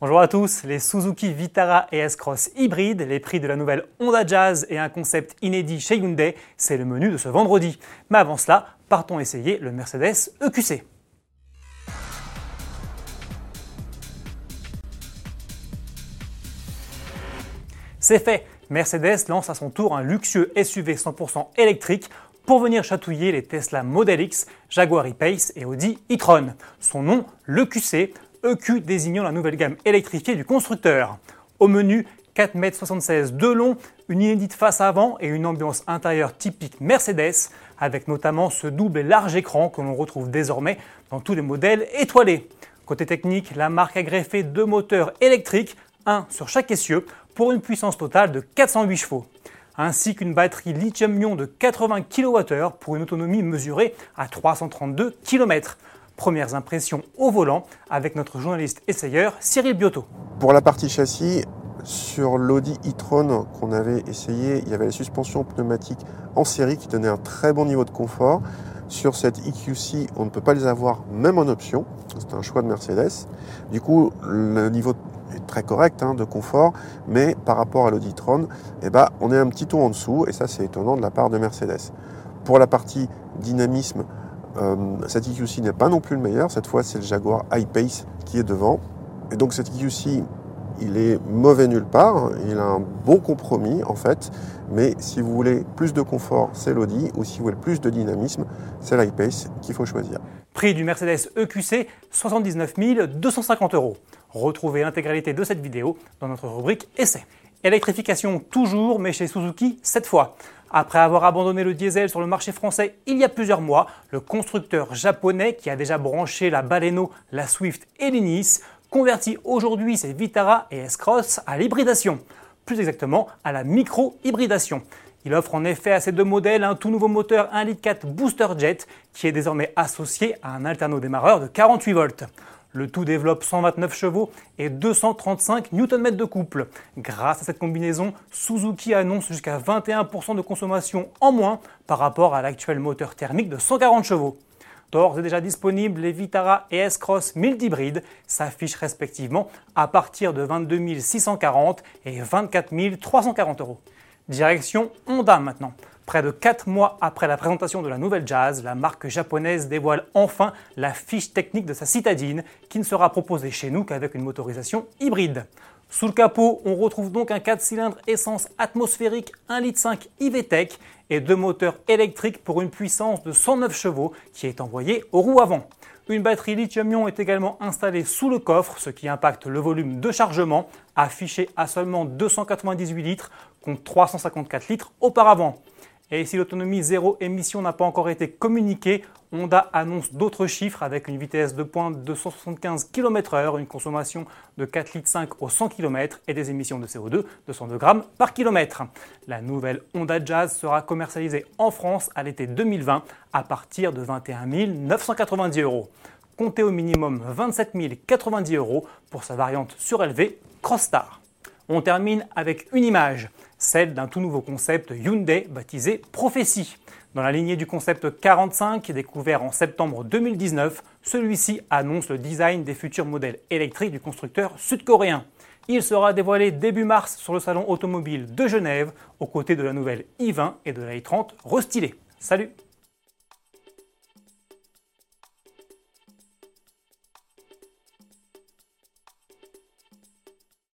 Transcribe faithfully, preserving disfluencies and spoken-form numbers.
Bonjour à tous, les Suzuki Vitara et S-Cross hybrides, les prix de la nouvelle Honda Jazz et un concept inédit chez Hyundai, c'est le menu de ce vendredi. Mais avant cela, partons essayer le Mercedes E Q C. C'est fait, Mercedes lance à son tour un luxueux S U V cent pour cent électrique pour venir chatouiller les Tesla Model X, Jaguar I-Pace et Audi e-tron. Son nom, l'E Q C, E Q désignant la nouvelle gamme électrifiée du constructeur. Au menu, quatre mètres soixante-seize de long, une inédite face avant et une ambiance intérieure typique Mercedes, avec notamment ce double et large écran que l'on retrouve désormais dans tous les modèles étoilés. Côté technique, la marque a greffé deux moteurs électriques, un sur chaque essieu, pour une puissance totale de quatre cent huit chevaux, ainsi qu'une batterie lithium-ion de quatre-vingts kilowattheures pour une autonomie mesurée à trois cent trente-deux kilomètres. Premières impressions au volant avec notre journaliste essayeur Cyril Bioteau. Pour la partie châssis, sur l'Audi e-tron qu'on avait essayé, il y avait la suspension pneumatique en série qui donnait un très bon niveau de confort. Sur cette E Q C, on ne peut pas les avoir même en option, c'est un choix de Mercedes. Du coup, le niveau de est très correct hein, de confort, mais par rapport à l'Audi e-tron, eh ben, on est un petit ton en dessous, et ça c'est étonnant de la part de Mercedes. Pour la partie dynamisme, euh, cette E Q C n'est pas non plus le meilleur, cette fois c'est le Jaguar I-Pace qui est devant, et donc cette E Q C, il est mauvais nulle part, il a un bon compromis en fait, mais si vous voulez plus de confort, c'est l'Audi, ou si vous voulez plus de dynamisme, c'est l'I-Pace qu'il faut choisir. Prix du Mercedes E Q C, soixante-dix-neuf mille deux cent cinquante euros. Retrouvez l'intégralité de cette vidéo dans notre rubrique Essai. Électrification toujours, mais chez Suzuki cette fois. Après avoir abandonné le diesel sur le marché français il y a plusieurs mois, le constructeur japonais qui a déjà branché la Baleno, la Swift et l'Inis convertit aujourd'hui ses Vitara et S-Cross à l'hybridation, plus exactement à la micro-hybridation. Il offre en effet à ces deux modèles un tout nouveau moteur un virgule quatre litres Booster Jet qui est désormais associé à un alterno-démarreur de quarante-huit volts. Le tout développe cent vingt-neuf chevaux et deux cent trente-cinq newton-mètres de couple. Grâce à cette combinaison, Suzuki annonce jusqu'à vingt et un pour cent de consommation en moins par rapport à l'actuel moteur thermique de cent quarante chevaux. D'ores et déjà disponibles, les Vitara et S-Cross mille hybrides s'affichent respectivement à partir de vingt-deux mille six cent quarante et vingt-quatre mille trois cent quarante euros. Direction Honda maintenant. Près de quatre mois après la présentation de la nouvelle Jazz, la marque japonaise dévoile enfin la fiche technique de sa citadine qui ne sera proposée chez nous qu'avec une motorisation hybride. Sous le capot, on retrouve donc un quatre cylindres essence atmosphérique un virgule cinq litres i-VTEC et deux moteurs électriques pour une puissance de cent neuf chevaux qui est envoyée aux roues avant. Une batterie lithium-ion est également installée sous le coffre, ce qui impacte le volume de chargement, affiché à seulement deux cent quatre-vingt-dix-huit litres contre trois cent cinquante-quatre litres auparavant. Et si l'autonomie zéro émission n'a pas encore été communiquée, Honda annonce d'autres chiffres avec une vitesse de pointe de cent soixante-quinze kilomètres heure, une consommation de quatre virgule cinq litres au cent kilomètres et des émissions de C O deux de cent deux grammes par kilomètre. La nouvelle Honda Jazz sera commercialisée en France à l'été deux mille vingt à partir de vingt et un mille neuf cent quatre-vingt-dix euros. Comptez au minimum vingt-sept mille quatre-vingt-dix euros pour sa variante surélevée Crosstar. On termine avec une image, celle d'un tout nouveau concept Hyundai baptisé Prophecy. Dans la lignée du concept quarante-cinq découvert en septembre deux mille dix-neuf, celui-ci annonce le design des futurs modèles électriques du constructeur sud-coréen. Il sera dévoilé début mars sur le salon automobile de Genève, aux côtés de la nouvelle i vingt et de la i trente restylée. Salut!